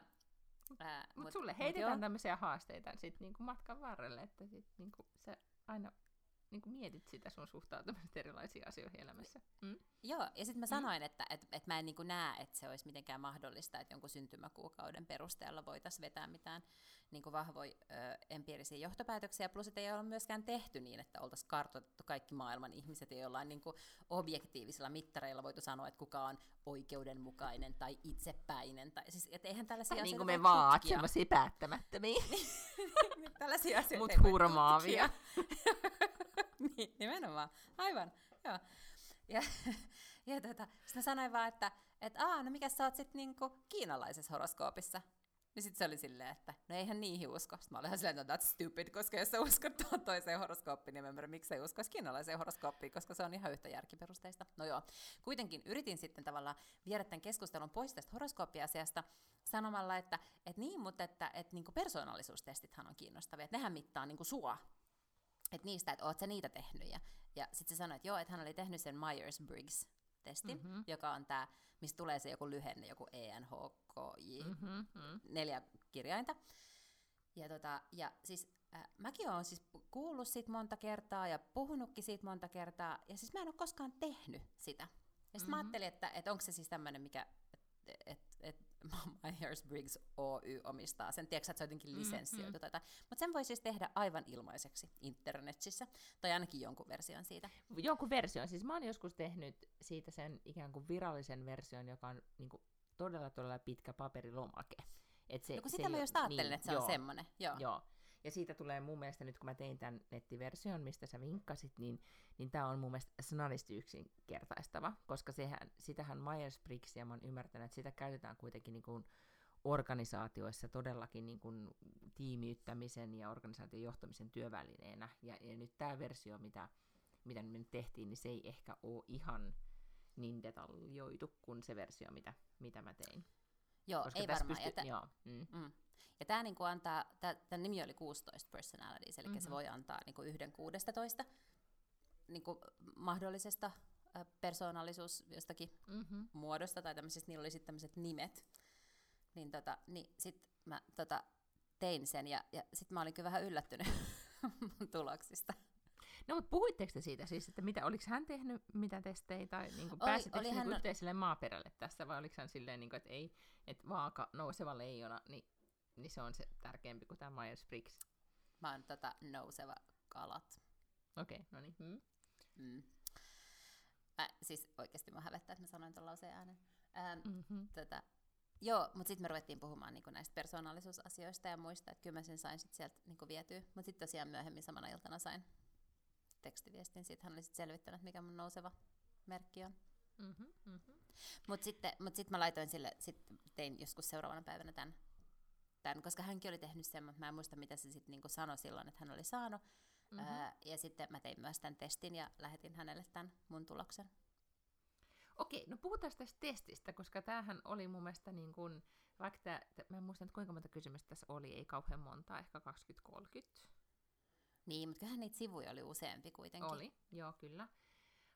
ää, mut mut, sulle heitetään mut tämmöisiä haasteita sit niinku matkan varrelle, että sit niinku sä aina niinku mietit sitä sun suhtautumista erilaisiin asioihin elämässä. Mm? Joo, ja sitten mä sanoin, mm. että et, et mä en niinku näe, että se olisi mitenkään mahdollista, että jonkun syntymäkuukauden perusteella voitaisiin vetää mitään niinku vahvoja empiirisiä johtopäätöksiä, plus että ei ole myöskään tehty niin, että oltaisiin kartoitettu kaikki maailman ihmiset ja jollain niinku objektiivisilla mittareilla voitu sanoa, että kuka on oikeudenmukainen tai itsepäinen. Tai, siis, et eihän tällaisia asioita niin kuin me vaat, semmoisia päättämättömiä. Tällaisia asioita mut ei hurmaavia. Niin, nimenomaan, aivan, joo. Ja, ja tota, sitten mä sanoin vaan, että et, aa, no mikä sä oot sitten niinku kiinalaisessa horoskoopissa? Ja sitten se oli silleen, että no eihän niihin usko. Sitten mä olin ihan silleen, että no, that's stupid, koska jos sä uskot tuon toiseen horoskooppiin, niin mä en tiedä, miksi sä uskois kiinalaiseen horoskooppiin, koska se on ihan yhtä järkiperusteista. No joo, kuitenkin yritin sitten tavallaan viedä tämän keskustelun pois tästä horoskooppiasiasta sanomalla, että et niin, mutta että et, niinku persoonallisuustestithan on kiinnostavia, että nehän mittaa niinku sua. Että niistä, että oot sä niitä tehnyt. Ja, ja sitten se sanoi, että joo, että hän oli tehnyt sen Myers-Briggs-testin, mm-hmm. joka on tämä, mistä tulee se joku lyhenne, joku E N H K J, mm-hmm. neljä kirjainta. Ja, tota, ja siis äh, mäkin olen siis kuullut siitä monta kertaa ja puhunutkin siitä monta kertaa, ja siis mä en ole koskaan tehnyt sitä. Ja sitten mm-hmm. mä ajattelin, että, että onko se siis tämmöinen, mikä että et, et Myers-Briggs Oy omistaa sen, tiedätkö, että se on jotenkin lisensioitu tai jotain. Mutta sen voi siis tehdä aivan ilmaiseksi internetissä, tai ainakin jonkun version siitä. Jonkun version, siis mä oon joskus tehnyt siitä sen ikään kuin virallisen version, joka on niin kuin todella todella pitkä paperilomake. Et se, no kun sitä mä just ajattelin, niin, että se joo, on semmoinen. Joo. Joo. Ja siitä tulee mun mielestä, nyt kun mä tein tämän nettiversion, mistä sä vinkkasit, niin, niin tämä on mun mielestä sanallisesti yksinkertaistava, koska sehän, sitähän Myers-Briggsia, mä oon ymmärtänyt, että sitä käytetään kuitenkin niin kuin organisaatioissa todellakin niin kuin tiimiyttämisen ja organisaation johtamisen työvälineenä. Ja, ja nyt tämä versio, mitä, mitä me nyt tehtiin, niin se ei ehkä ole ihan niin detaljoitu kuin se versio, mitä, mitä mä tein. Joo, koska ei varmaan. Pysty... Ja, t- Joo. Mm. Mm. ja tämä niinku antaa, tämän nimi oli kuusitoista personalities, eli mm-hmm. se voi antaa niinku yhden kuudestatoista niinku mahdollisesta persoonallisuus jostakin mm-hmm. muodosta, tai tämmöisistä, niillä oli sitten tämmöiset nimet. Niin, tota, niin sitten mä tota, tein sen, ja, ja sitten mä olin kyllä vähän yllättynyt mun tuloksista. No, mutta puhuitteko te siitä siis, että mitä, oliko hän tehnyt mitä testejä, tai niin pääsittekö niin hän... yhteiselle maaperälle tässä, vai oliko hän silleen, niin kuin, että ei, että vaaka nouseva leijona, niin, niin se on se tärkeämpi kuin tämä Myers-Briggs? Mä oon tota nouseva kalat. Okei, okay, no niin. Hmm. Mm. Mä, siis oikeasti mä hävettää, että mä sanoin tuon lauseen äänen. Ähm, mm-hmm. tota, joo, mutta sitten me ruvettiin puhumaan niinku näistä persoonallisuusasioista ja muista, että kyllä mä sen sain sit sieltä niinku vietyä, mutta sitten tosiaan myöhemmin samana iltana sain tekstiviestin, siitä hän oli sit selvittänyt, mikä mun nouseva merkki on. Mm-hmm, mm-hmm. Mutta sitten mut sit mä laitoin sille, sit tein joskus seuraavana päivänä tämän, tämän, koska hänkin oli tehnyt sen, mutta mä en muista, mitä se sitten niinku sanoi silloin, että hän oli saanut. Mm-hmm. Öö, ja sitten mä tein myös tämän testin ja lähetin hänelle tämän mun tuloksen. Okei, no puhutaan tästä testistä, koska tämähän oli mun mielestä, niin kun, vaikka tää, mä en muista, kuinka monta kysymystä tässä oli, ei kauhean monta, ehkä kaksikymmentä kolmekymmentä. Niin, mutta kyllähän niitä sivuja oli useampi kuitenkin. Oli, joo, kyllä.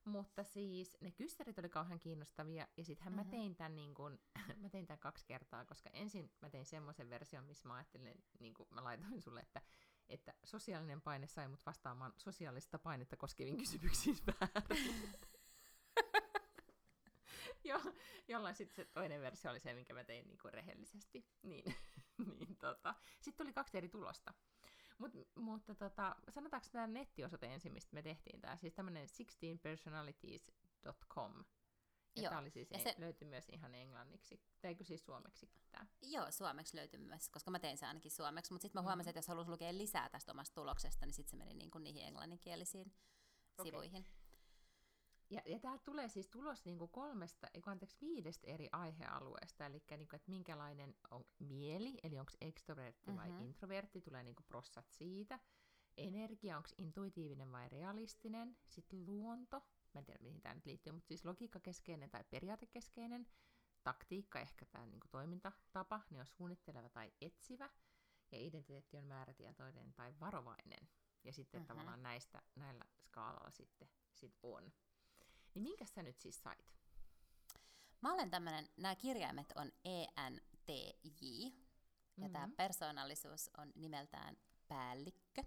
Mutta siis ne kyssärit oli kauhean kiinnostavia, ja sittenhän mm-hmm. mä, tein tämän, niin kun, mä tein tämän kaksi kertaa, koska ensin mä tein semmoisen version, missä mä ajattelin, niin kuin mä laitoin sulle, että, että sosiaalinen paine sai mut vastaamaan sosiaalista painetta koskeviin kysymyksiin väärin. Jo, jollain sitten se toinen versio oli se, minkä mä tein niin kuin rehellisesti. Niin, niin, tota. Sitten tuli kaksi eri tulosta. Mut, mutta tota, sanotaanko tämä nettiosoite ensin, mistä me tehtiin tämä, siis tämmöinen sixteen personalities dot com. Ja joo, tämä oli siis, ja se... löytyi myös ihan englanniksi, tai siis suomeksi tämä? Joo, suomeksi löytyi myös, koska mä tein se ainakin suomeksi, mutta sitten mä huomasin, mm-hmm. että jos halusi lukea lisää tästä omasta tuloksesta, niin sitten se meni niin kuin niihin englanninkielisiin okay. sivuihin. Ja, ja tämä tulee siis tulos niinku kolmesta, anteeksi, viidestä eri aihealueesta, eli niinku, että minkälainen on mieli, eli onko ekstrovertti vai mm-hmm. introvertti, tulee niinku prossat siitä. energia, onko intuitiivinen vai realistinen, sitten luonto, mä en tiedä mihin tämä nyt liittyy, mutta siis logiikkakeskeinen tai periaatekeskeinen, taktiikka, ehkä tämä niin kuin toimintatapa, niin on suunnitteleva tai etsivä, ja identiteetti on määrätietoinen tai varovainen. Ja sitten uh-huh. tavallaan näistä, näillä skaalalla sitten sit on. Niin minkä sä nyt siis sait? Mä olen tämmönen, nämä kirjaimet on E N T J, ja mm-hmm. tämä persoonallisuus on nimeltään päällikkö.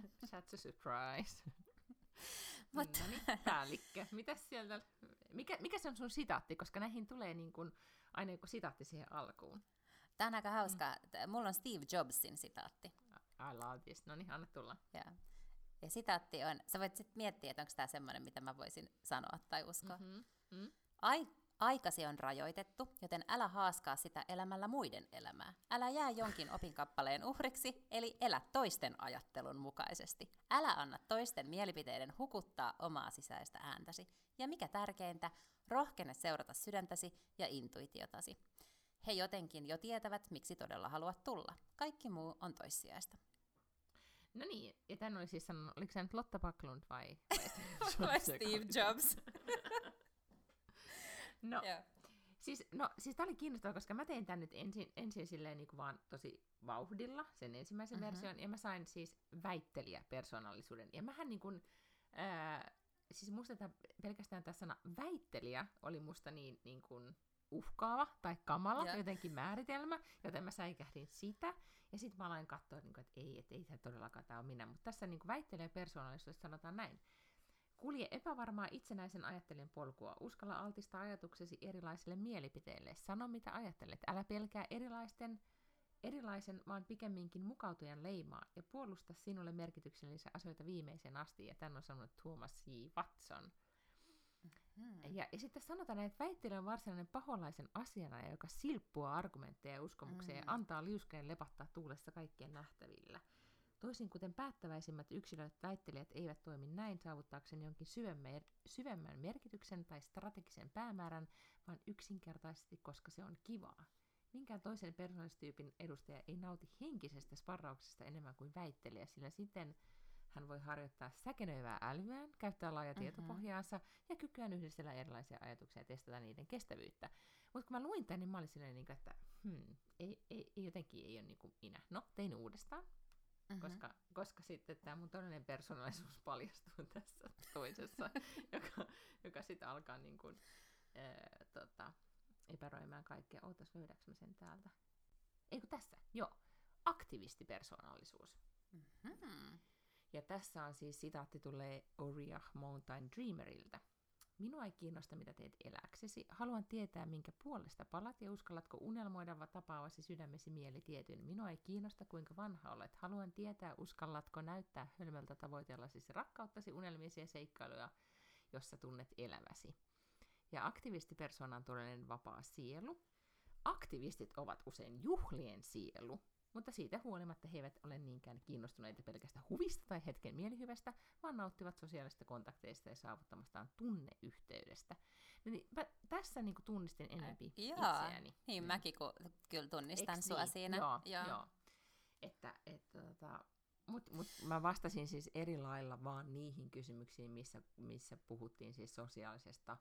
That's a surprise. Mut. No niin, päällikkö. Mitäs sieltä, mikä, mikä se on sun sitaatti, koska näihin tulee niin kun aina joku sitaatti siihen alkuun. Tämä on aika hauskaa. Mm. Mulla on Steve Jobsin sitaatti. I love this. No niin, anna tulla. Yeah. Ja sitaatti on, sä voit sitten miettiä, että onko tämä semmoinen, mitä mä voisin sanoa tai uskoa. Mm-hmm. Mm. Ai, aikasi on rajoitettu, joten älä haaskaa sitä elämällä muiden elämää. Älä jää jonkin opinkappaleen uhriksi, eli elä toisten ajattelun mukaisesti. Älä anna toisten mielipiteiden hukuttaa omaa sisäistä ääntäsi. Ja mikä tärkeintä, rohkene seurata sydäntäsi ja intuitiotasi. He jotenkin jo tietävät, miksi todella haluat tulla. Kaikki muu on toissijaista. No niin, ja tämän oli siis sanonut, oliko se nyt Lotta Vaklyn vai? Vai Steve Jobs. No, yeah. siis, no, siis tämä oli kiinnostavaa, koska mä tein tämän nyt ensin, ensin silleen niin kuin vaan tosi vauhdilla, sen ensimmäisen uh-huh. version, ja mä sain siis väittelijäpersoonallisuuden. Ja mähän niin kuin, äh, siis musta tämä, pelkästään tämä sana väittelijä oli musta niin, niin kuin uhkaava tai kamala, yeah. jotenkin määritelmä, joten mä säikähdin sitä, ja sitten mä aloin katsoa, että ei, että ei tämä todellakaan tämä ole minä, mutta tässä niin kuin väittelijäpersoonallisuudessa sanotaan näin. Kulje epävarmaa itsenäisen ajattelijan polkua. Uskalla altistaa ajatuksesi erilaisille mielipiteille. Sano, mitä ajattelet. Älä pelkää erilaisten, erilaisen, vaan pikemminkin mukautujan leimaa. Ja puolusta sinulle merkityksellisiä asioita viimeiseen asti. Ja tämän on sanonut Thomas Watson. Mm-hmm. Ja, ja sitten sanotaan, että väittely on varsinainen paholaisen asiana, joka silppua argumentteja ja uskomuksia mm-hmm. ja antaa liuskeen lepattaa tuulessa kaikkien nähtävillä. Toisin kuten päättäväisimmät yksilöt, väittelijät eivät toimi näin saavuttaakseen jonkin syvemmän merkityksen tai strategisen päämäärän, vaan yksinkertaisesti, koska se on kivaa. Minkään toisen persoonallisuustyypin edustaja ei nauti henkisestä sparrauksesta enemmän kuin väittelijä, sillä siten hän voi harjoittaa säkenöivää älyään, käyttää laajaa uh-huh. tietopohjaansa ja kykyään yhdistellä erilaisia ajatuksia ja testata niiden kestävyyttä. Mutta kun mä luin tämän, niin mä olin silleen, että hmm, ei, ei, jotenkin ei ole niin kuin minä. No, tein uudestaan. Mm-hmm. Koska, koska sitten tämä mun todellinen persoonallisuus paljastuu tässä toisessa, joka, joka sitten alkaa niin kuin, ää, tota, epäröimään kaikkea. Ootas, löydäks mä sen täältä? Eikö tässä? Joo. Aktivistipersoonallisuus. Mm-hmm. Ja tässä on siis sitaatti tulee Oriah Mountain Dreameriltä. Minua ei kiinnosta, mitä teet eläksesi. Haluan tietää, minkä puolesta palat ja uskallatko unelmoida tapaavasi sydämesi mieli tietyn. Minua ei kiinnosta, kuinka vanha olet. Haluan tietää, uskallatko näyttää hölmöltä tavoitellasi rakkauttasi, unelmiesi ja seikkailuja, jossa tunnet eläväsi. Ja aktivistipersona on todellinen vapaa sielu. Aktivistit ovat usein juhlien sielu, mutta siitä huolimatta he eivät ole niinkään kiinnostuneita pelkästä huvista tai hetken mielihyvästä, vaan nauttivat sosiaalisista kontakteista ja saavuttamastaan tunneyhteydestä. Niin mä tässä niin kuin tunnistin enemmän itseäni. Niin, mm. mäkin kun, kyllä tunnistan Eks sua niin? siinä. Joo, joo. joo. Että, että, tota, mut, mut mä vastasin siis eri lailla vaan niihin kysymyksiin, missä, missä puhuttiin siis sosiaalisesta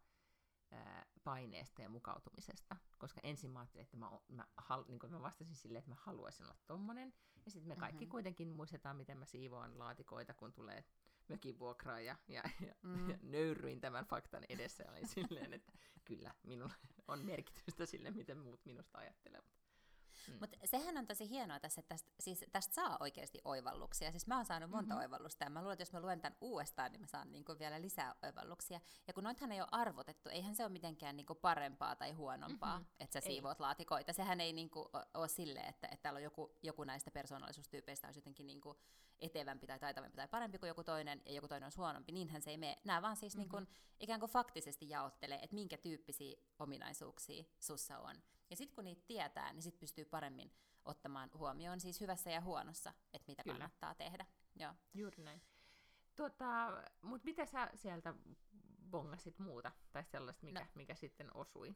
paineesta ja mukautumisesta, koska ensin mä ajattelin, että mä, mä, hal, niin kun mä vastasin silleen, että mä haluaisin olla tommonen, ja sitten me kaikki mm-hmm. kuitenkin muistetaan, miten mä siivoan laatikoita, kun tulee mökivuokraa, ja, ja, ja, mm. ja nöyryin tämän faktan edessä, ja olin silleen, että kyllä, minulla on merkitystä sille, miten muut minusta ajattelevat. Mm. Mutta sehän on tosi hienoa tässä, että tästä, siis tästä saa oikeasti oivalluksia. Siis mä oon saanut monta mm-hmm. oivallusta, ja mä luulen, että jos mä luen tämän uudestaan, niin mä saan niin kuin vielä lisää oivalluksia. Ja kun noithan ei ole arvotettu, eihän se ole mitenkään niin kuin parempaa tai huonompaa, mm-hmm. että sä siivoat ei. laatikoita. Sehän ei niin kuin ole silleen, että, että täällä on joku, joku näistä persoonallisuustyypeistä olisi jotenkin niin kuin etevämpi tai taitavampi tai parempi kuin joku toinen, ja joku toinen olisi huonompi. Niinhän se ei mene. Nämä vaan siis mm-hmm. niin kuin, ikään kuin faktisesti jaottelee, että minkä tyyppisiä ominaisuuksia sussa on. Ja sitten kun niitä tietää, niin sitten pystyy paremmin ottamaan huomioon siis hyvässä ja huonossa, että mitä Kyllä. kannattaa tehdä. Joo. Juuri näin. Tota, mutta mitä sä sieltä bongasit muuta, tai sellaista, mikä, no. mikä sitten osui?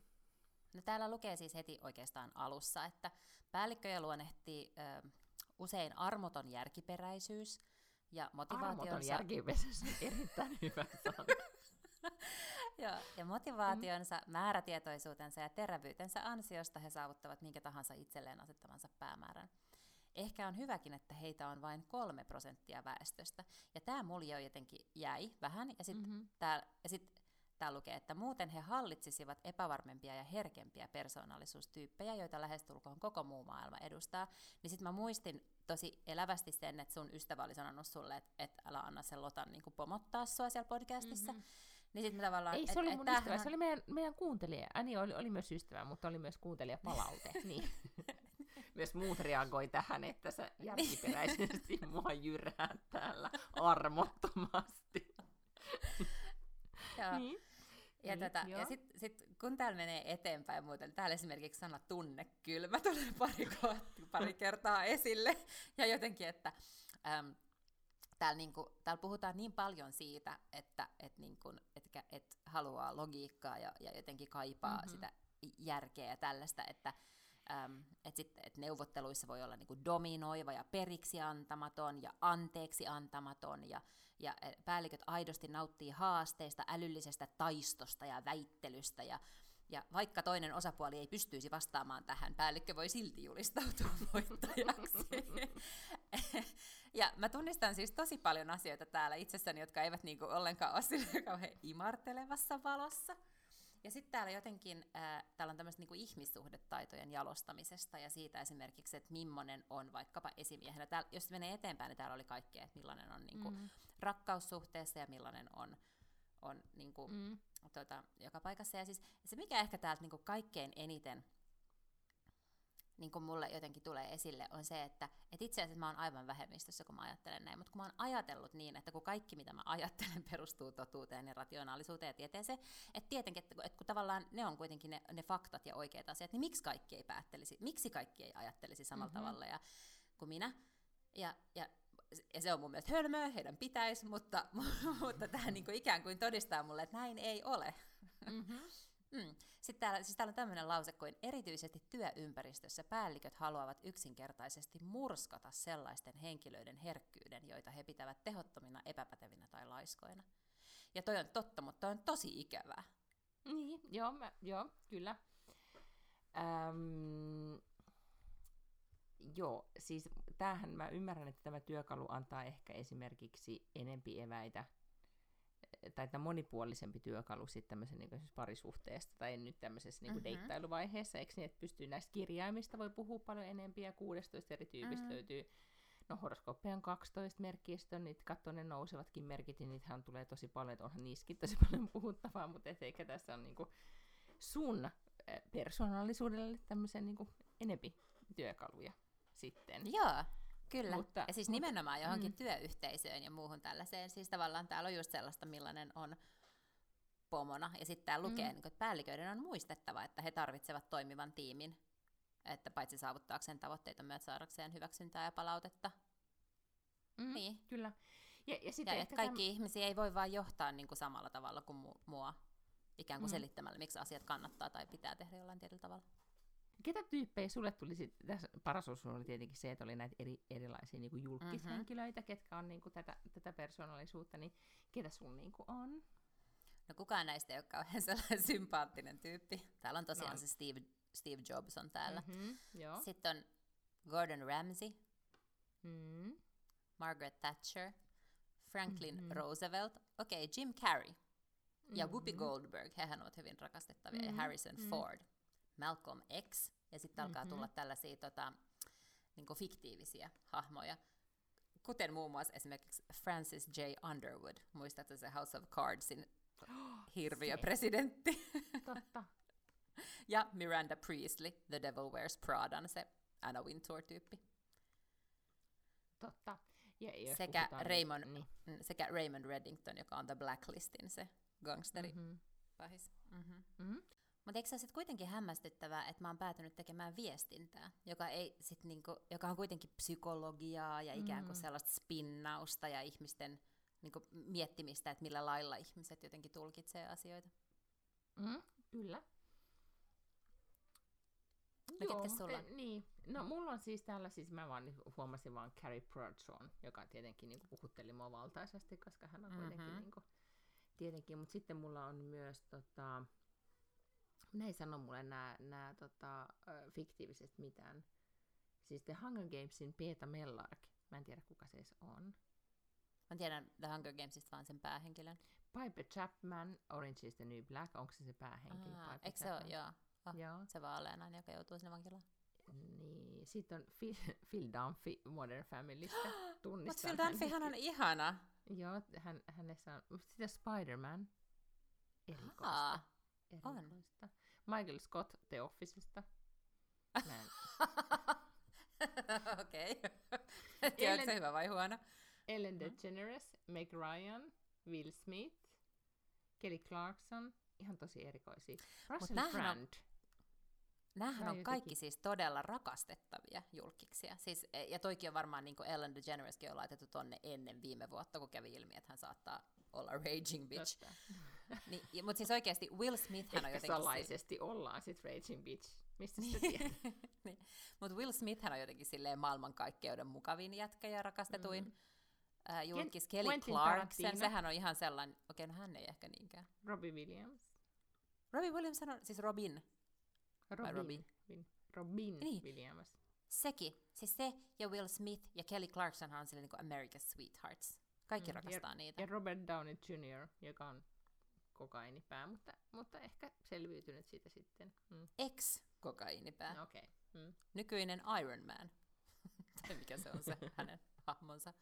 No täällä lukee siis heti oikeastaan alussa, että päällikköjä luonnehtii ö, usein armoton järkiperäisyys ja motivaationsa... Armoton järkiperäisyys on erittäin hyvä sana. Joo, ja motivaationsa, määrätietoisuutensa ja terävyytensä ansiosta he saavuttavat minkä tahansa itselleen asettamansa päämäärän. Ehkä on hyväkin, että heitä on vain kolme prosenttia väestöstä. Ja tämä mulje jotenkin jäi vähän, ja sitten mm-hmm. tää, sit tää lukee, että muuten he hallitsisivat epävarmempia ja herkempiä persoonallisuustyyppejä, joita lähestulkoon koko muu maailma edustaa. Niin sitten mä muistin tosi elävästi sen, että sun ystävä oli sanonut sulle, että et älä anna sen Lotan niin kuin pomottaa sua siellä podcastissa. Mm-hmm. Niin mä tavallaan, ei se et, oli mun et, ystävä, tähän... se oli meidän, meidän kuuntelija. Äh, niin, oli, oli myös ystävä, mutta oli myös kuuntelijapalaute. Niin. Myös muut reagoi tähän, että sä järkiperäisesti mua jyrää täällä armottomasti. Joo. Niin. Ja, niin, tota, ja sitten sit, kun täällä menee eteenpäin muuten, täällä esimerkiksi sana tunnekylmä tulee pari, ko- pari kertaa esille. Ja jotenkin, että... Äm, Täällä, niin kuin, täällä puhutaan niin paljon siitä, että et niin kuin, etkä, et haluaa logiikkaa ja, ja jotenkin kaipaa mm-hmm. sitä järkeä ja tällaista, että äm, et sit, et neuvotteluissa voi olla niin kuin dominoiva ja periksi antamaton ja anteeksi antamaton ja, ja päälliköt aidosti nauttii haasteista, älyllisestä taistosta ja väittelystä ja, ja vaikka toinen osapuoli ei pystyisi vastaamaan tähän, päällikkö voi silti julistautua voittajaksi. Ja mä tunnistan siis tosi paljon asioita täällä itsessäni, jotka eivät niinku ollenkaan ole silleen kauhean imartelevassa valossa. Ja sitten täällä jotenkin, äh, täällä on tämmöistä niinku ihmissuhdetaitojen jalostamisesta ja siitä esimerkiksi, että millainen on vaikkapa esimiehenä. Täällä, jos menee eteenpäin, niin täällä oli kaikkea, että millainen on niinku mm. rakkaussuhteessa ja millainen on... on niinku, mm. Tuota, joka paikassa. Ja siis se, mikä ehkä täältä niin kaikkein eniten niin mulle jotenkin tulee esille, on se, että et itse asiassa mä oon aivan vähemmistössä, kun mä ajattelen näin, mutta kun mä oon ajatellut niin, että kun kaikki, mitä mä ajattelen, perustuu totuuteen ja rationaalisuuteen ja tieteeseen, että tietenkin, että kun, että kun tavallaan ne on kuitenkin ne, ne faktat ja oikeat asiat, niin miksi kaikki ei päättelisi, miksi kaikki ei ajattelisi samalla mm-hmm. tavalla ja, kuin minä. Ja, ja Ja se on mun mielestä hölmöä, heidän pitäisi, mutta, mutta tämä niinku ikään kuin todistaa mulle, että näin ei ole. Mm-hmm. Mm. Sitten täällä, siis täällä on tämmöinen lause kuin, erityisesti työympäristössä päälliköt haluavat yksinkertaisesti murskata sellaisten henkilöiden herkkyyden, joita he pitävät tehottomina, epäpätevinä tai laiskoina. Ja toi on totta, mutta toi on tosi ikävää. Niin, joo, mä, joo kyllä. Äm... Joo, siis tämähän mä ymmärrän, että tämä työkalu antaa ehkä esimerkiksi enempi eväitä, tai tämä monipuolisempi työkalu sitten tämmöisen niin kuin parisuhteesta, tai nyt tämmöisessä niin kuin mm-hmm. deittailuvaiheessa, eikö niin, että pystyy näistä kirjaimista, voi puhua paljon enempiä, ja kuusitoista eri tyypistä mm-hmm. löytyy, no horoskooppeja on kaksitoista merkistä, niitä katsoo ne nousevatkin merkit, niin niitähän tulee tosi paljon, että onhan niissäkin tosi paljon puhuttavaa, mutta eikä tässä on niin kuin sun persoonallisuudelle tämmöisen niin kuin enempi työkaluja. Sitten. Joo, kyllä. Mutta, ja siis mutta, nimenomaan johonkin mm. työyhteisöön ja muuhun tällaiseen. Siis tavallaan täällä on just sellaista, millainen on pomona. Ja sitten täällä mm. lukee, että päälliköiden on muistettava, että he tarvitsevat toimivan tiimin, että paitsi saavuttaakseen tavoitteita, myös saadakseen hyväksyntää ja palautetta. Mm, niin. Kyllä. Ja, ja, sitten ja että kaikki tämän... ihmisiä ei voi vaan johtaa niin kuin samalla tavalla kuin mua, ikään kuin mm. selittämällä, miksi asiat kannattaa tai pitää tehdä jollain tietyllä tavalla. Ketä tyyppejä sulle tuli sitten, tässä paras osuus oli tietenkin se, että oli näitä eri, erilaisia niin kuin julkkishenkilöitä, mm-hmm. ketkä on niin kuin tätä, tätä persoonallisuutta, niin ketä sun niin kuin on? No kukaan näistä ei ole kauhean sellainen sympaattinen tyyppi. Täällä on tosiaan no. se Steve, Steve Jobs on täällä. Mm-hmm, sitten on Gordon Ramsay, mm-hmm. Margaret Thatcher, Franklin mm-hmm. Roosevelt, okei okay, Jim Carrey mm-hmm. ja Whoopi Goldberg, hehän ovat hyvin rakastettavia, mm-hmm. ja Harrison mm-hmm. Ford. Malcolm X, ja sitten alkaa tulla mm-hmm. tällaisia tota, niinku fiktiivisiä hahmoja, kuten muun muassa esimerkiksi Francis J. Underwood, muistatko se House of Cardsin hirviö presidentti? Totta. Ja Miranda Priestley, The Devil Wears Pradan, se Anna Wintour-tyyppi. Totta. Ja sekä, Raymond, niin. sekä Raymond Reddington, joka on The Blacklistin, se gangsteri mm-hmm. pahis. Mm-hmm. Mm-hmm. Mutta eikö se ole sitten kuitenkin hämmästyttävää, että mä oon päätynyt tekemään viestintää, joka, ei sit niinku, joka on kuitenkin psykologiaa ja ikään kuin sellaista spinnausta ja ihmisten niinku miettimistä, että millä lailla ihmiset jotenkin tulkitsee asioita. Mm, kyllä. No, joo, ketkä sulla on? Niin. No mulla on siis täällä, siis mä vaan huomasin vaan Carrie Bradshaw, joka tietenkin niin kuin puhutteli mua valtaisesti, koska hän on mm-hmm. kuitenkin niin kuin, tietenkin, mutta sitten mulla on myös tota, ne ei sano mulle nämä, nämä tota, fiktiiviset mitään. Siis The Hunger Gamesin Peeta Mellark, mä en tiedä kuka se edes on. Mä tiedän The Hunger Gamesista vaan sen päähenkilön. Piper Chapman, Orange is the New Black, onko se se päähenkilö? Ah, eikö se ole, joo. Oh, joo. Se vaaleanainen, joka joutuu sinne vankilaan. Niin. Sitten on Phil, Phil Dunphy Modern Familystä. Mutta Phil Dunphyhan on ihana. Joo, hän, hänessä on. Sitten Spider-Man. Erikoista. Haa, erikoista. On. Michael Scott The Officesta. Mä en... Okei. Okay. Tiedätkö Ellen... se hyvä vai huono? Ellen DeGeneres, mm. Meg Ryan, Will Smith, Kelly Clarkson. Ihan tosi erikoisia. Russell Brand. Nämähän on kaikki siis todella rakastettavia julkkiksia. Siis, ja toikin on varmaan niin kuin Ellen DeGenereskin on laitettu tonne ennen viime vuotta, kun kävi ilmi, että hän saattaa olla raging bitch. Niin, mutta siis oikeasti Will Smith hän on jotenkin... salaisesti si- ollaan sitten raging bitch. Mistä sitä tiedät? Niin. Mutta Will Smith hän on jotenkin silleen maailmankaikkeuden mukavin jätkä ja rakastetuin. Mm-hmm. Uh, julkis Kelly Quentin Clarkson, Tarantino. Sehän on ihan sellainen, okei, no hän ei ehkä niinkään. Robbie Williams. Robbie Williams sanoi, siis Robin. Robin, Robin. Robin, Robin niin. Williams. Sekin, siis se ja Will Smith ja Kelly Clarkson on silleen niin kuin America's Sweethearts. Kaikki mm, rakastaa ja, niitä. Ja Robert Downey juniori, joka on kokainipää, mutta, mutta ehkä selviytynyt siitä sitten. Mm. Ex-kokainipää. Okay. Mm. Nykyinen Iron Man. Tai mikä se on se hänen hahmonsa.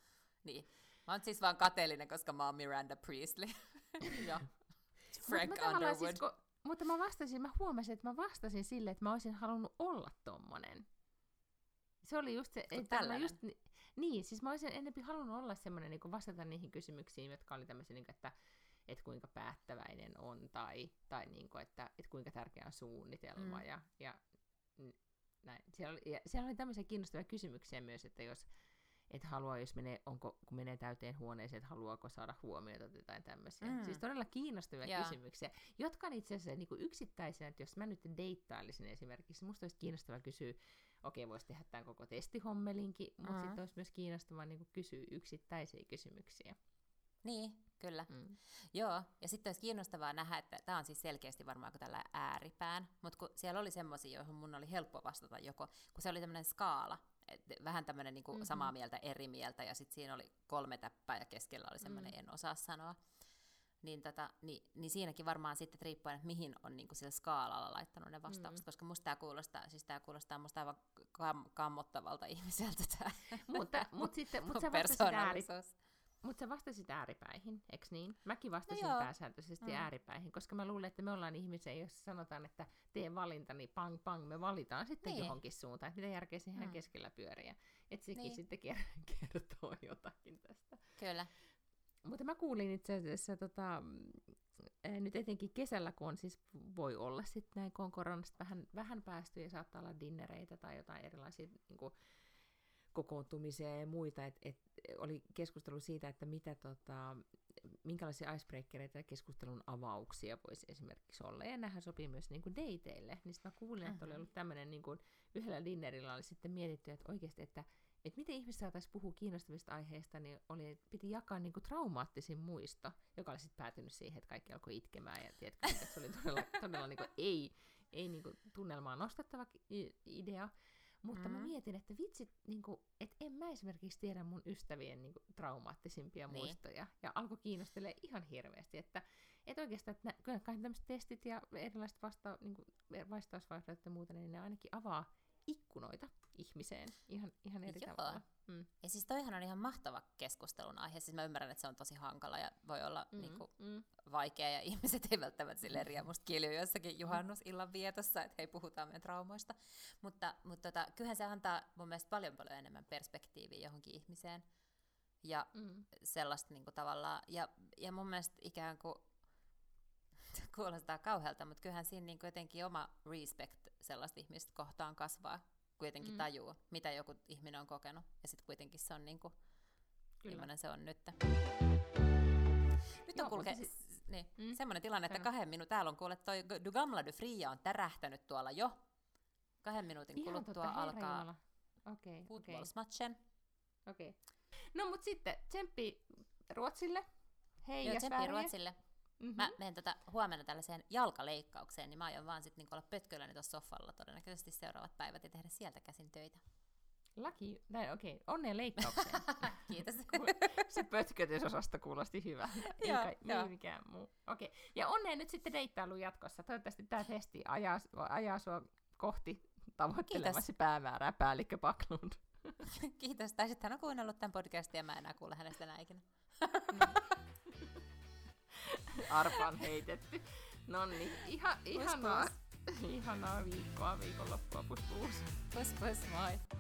Niin. Mä oon siis vaan kateellinen, koska mä oon Miranda Priestley ja Frank Mut mä Underwood. Siis, kun, mutta mä vastasin, mä huomasin, että mä vastasin sille, että mä olisin halunnut olla tommonen. Se oli just se, että just, niin, siis mä olisin enemmän halunnut olla semmoinen, niin vastata niihin kysymyksiin, jotka oli tämmöisiä, niin että, että kuinka päättäväinen on, tai, tai niin kuin, että, että kuinka tärkeä on suunnitelma, mm. ja, ja näin. Siellä oli, ja siellä oli tämmöisiä kiinnostavia kysymyksiä myös, että jos että haluaa, jos menee, onko, kun menee täyteen huoneeseen, että haluaako saada huomiota tai jotain tämmöisiä. Mm. Siis todella kiinnostavia yeah. kysymyksiä, jotka on itse asiassa niin kuin yksittäisenä, että jos mä nyt deittailisin esimerkiksi, musta olisi kiinnostavaa kysyä, okei, okay, voisi tehdä tämän koko testihommelinkin, mutta mm. sitten olisi myös kiinnostavaa niin kuin kysyä yksittäisiä kysymyksiä. Niin, kyllä. Mm. Joo, ja sitten olisi kiinnostavaa nähdä, että tämä on siis selkeästi varmaan tällä ääripään, mutta kun siellä oli semmoisia, joihin mun oli helppo vastata joko, kun se oli tämmöinen skaala, vähän tämmöinen niin mm-hmm. samaa mieltä, eri mieltä, ja sitten siinä oli kolme täppää, ja keskellä oli semmoinen, mm-hmm. en osaa sanoa. Niin, tota, niin, niin siinäkin varmaan sitten riippuen, että mihin on niin kuin sillä skaalalla laittanut ne vastaukset, mm-hmm. koska musta tämä kuulostaa, siis tämä kuulostaa musta aivan kam- kammottavalta ihmiseltä tämä. Mutta mut sitten, mut sä vastasit ääri, mut sä vastasit ääripäihin, eikö niin? Mäkin vastasin no pääsääntöisesti mm-hmm. ääripäihin, koska mä luulen, että me ollaan ihmisiä, jos sanotaan, että tee valinta, niin pang pang, me valitaan sitten niin. johonkin suuntaan, että mitä järkeä siihen mm. keskellä pyöriä. Että sekin niin. sitten kertoo jotakin tästä. Kyllä. Mutta mä kuulin itse asiassa tota, nyt etenkin kesällä, kun on, siis voi olla sitten näin, kun on koronasta vähän, vähän päästy ja saattaa olla dinnereitä tai jotain erilaisia niin kuin kokoontumisia ja muita, että et, oli keskustelu siitä, että mitä, tota, minkälaisia icebreakereita ja keskustelun avauksia voisi esimerkiksi olla, ja nämähän sopii myös niin kuin dateille, niin sitten mä kuulin, että oli ollut tämmöinen, niin kuin yhdellä dinnerillä oli sitten mietitty, että oikeasti, että et miten ihmiset saataisiin puhua kiinnostavista aiheista, niin oli, piti jakaa niin kuin traumaattisin muisto, joka oli sitten päätynyt siihen, että kaikki alkoi itkemään, ja tiedätkö, että se oli todella, todella niin kuin ei, ei niin kuin tunnelmaa nostattava idea. Mutta mm. mä mietin, että vitsit, niin kuin, et en mä esimerkiksi tiedä mun ystävien niin kuin traumaattisimpia niin. muistoja. Ja alkoi kiinnostelemaan ihan hirveästi. Että et oikeastaan, että kyllä kaikki tämmöiset testit ja erilaiset vasta- niin kuin vastausvaihtoehtoja ja muuta, niin ne ainakin avaa ikkunoita ihmiseen ihan, ihan eri Joo. tavalla. Mm. Ja siis toihan on ihan mahtava keskustelun aihe. Siis mä ymmärrän, että se on tosi hankala ja voi olla mm, niin kuin, mm. vaikea, ja ihmiset ei välttämättä silleen riemusta kilju jossakin juhannusillan vietossa, että hei, puhutaan meidän traumoista. Mutta, mutta tota, kyllähän se antaa mun mielestä paljon paljon enemmän perspektiiviä johonkin ihmiseen. Ja mm. sellaista niin kuin tavallaan, ja, ja mun mielestä ikään kuin kuulostaa kauhealta, mutta kyllähän siinä niin kuin jotenkin oma respect sellaista ihmistä kohtaan kasvaa. Kuitenkin mm. tajuu, mitä joku ihminen on kokenut, ja sitten kuitenkin se on niin kuin, millainen se on nyt. Nyt Joo, on kulke siis... niin, mm. semmoinen tilanne, että kahden minuutin, täällä on kuule, toi Du Gamla Du Fria on tärähtänyt tuolla jo, Kahden minuutin kuluttua ihan totta, alkaa okay, footballsmatchen. Okei. Okay. No mut sitten tsemppi Ruotsille. Hei ja tsemppi Ruotsille. Mm-hmm. Mä menen tätä huomenna tällaiseen jalkaleikkaukseen, niin mä aion vaan sit niinku olla pötkölläni tuossa soffalla todennäköisesti seuraavat päivät ja tehdä sieltä käsin töitä. Laki, okei, okay. Onnea leikkaukseen. Kiitos. Se pötkötysosasta kuulosti hyvä. Joo, ei joo. Mikään muu. Okei, okay. Ja onnea nyt sitten deittailuun jatkossa. Toivottavasti tämä testi ajaa, ajaa sua kohti tavoittelemasi päämäärää, päällikkö Backlund. Kiitos, tai sitten hän on kuunnellut tämän podcastin ja mä enää kuule hänestä enää ikinä. Arpaan heitetty. Nonni, ihan, ihanaa, ihanaa viikkoa, viikonloppua, pus pus. Pus pus, moi.